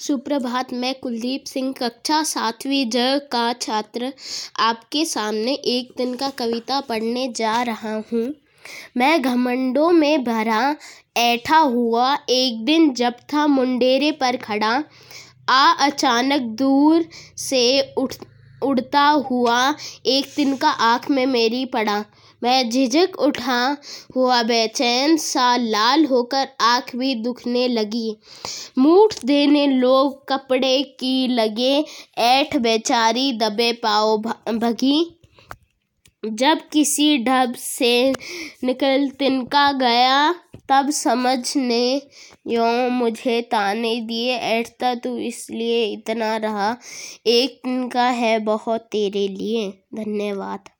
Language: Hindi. सुप्रभात, मैं कुलदीप सिंह कक्षा 7वीं ज का छात्र आपके सामने एक दिन का कविता पढ़ने जा रहा हूँ। मैं घमंडों में भरा ऐठा हुआ एक दिन जब था मुंडेरे पर खड़ा, अचानक दूर से उड़ता हुआ एक दिन का आँख में मेरी पड़ा। मैं झिझक उठा हुआ बेचैन सा, लाल होकर आँख भी दुखने लगी। मूठ देने लोग कपड़े की लगे, ऐठ बेचारी दबे पाओ भगी। जब किसी ढब से निकल तिनका गया, तब समझने यों मुझे ताने दिए। ऐठता तू इसलिए इतना रहा, एक तिनका है बहुत तेरे लिए। धन्यवाद।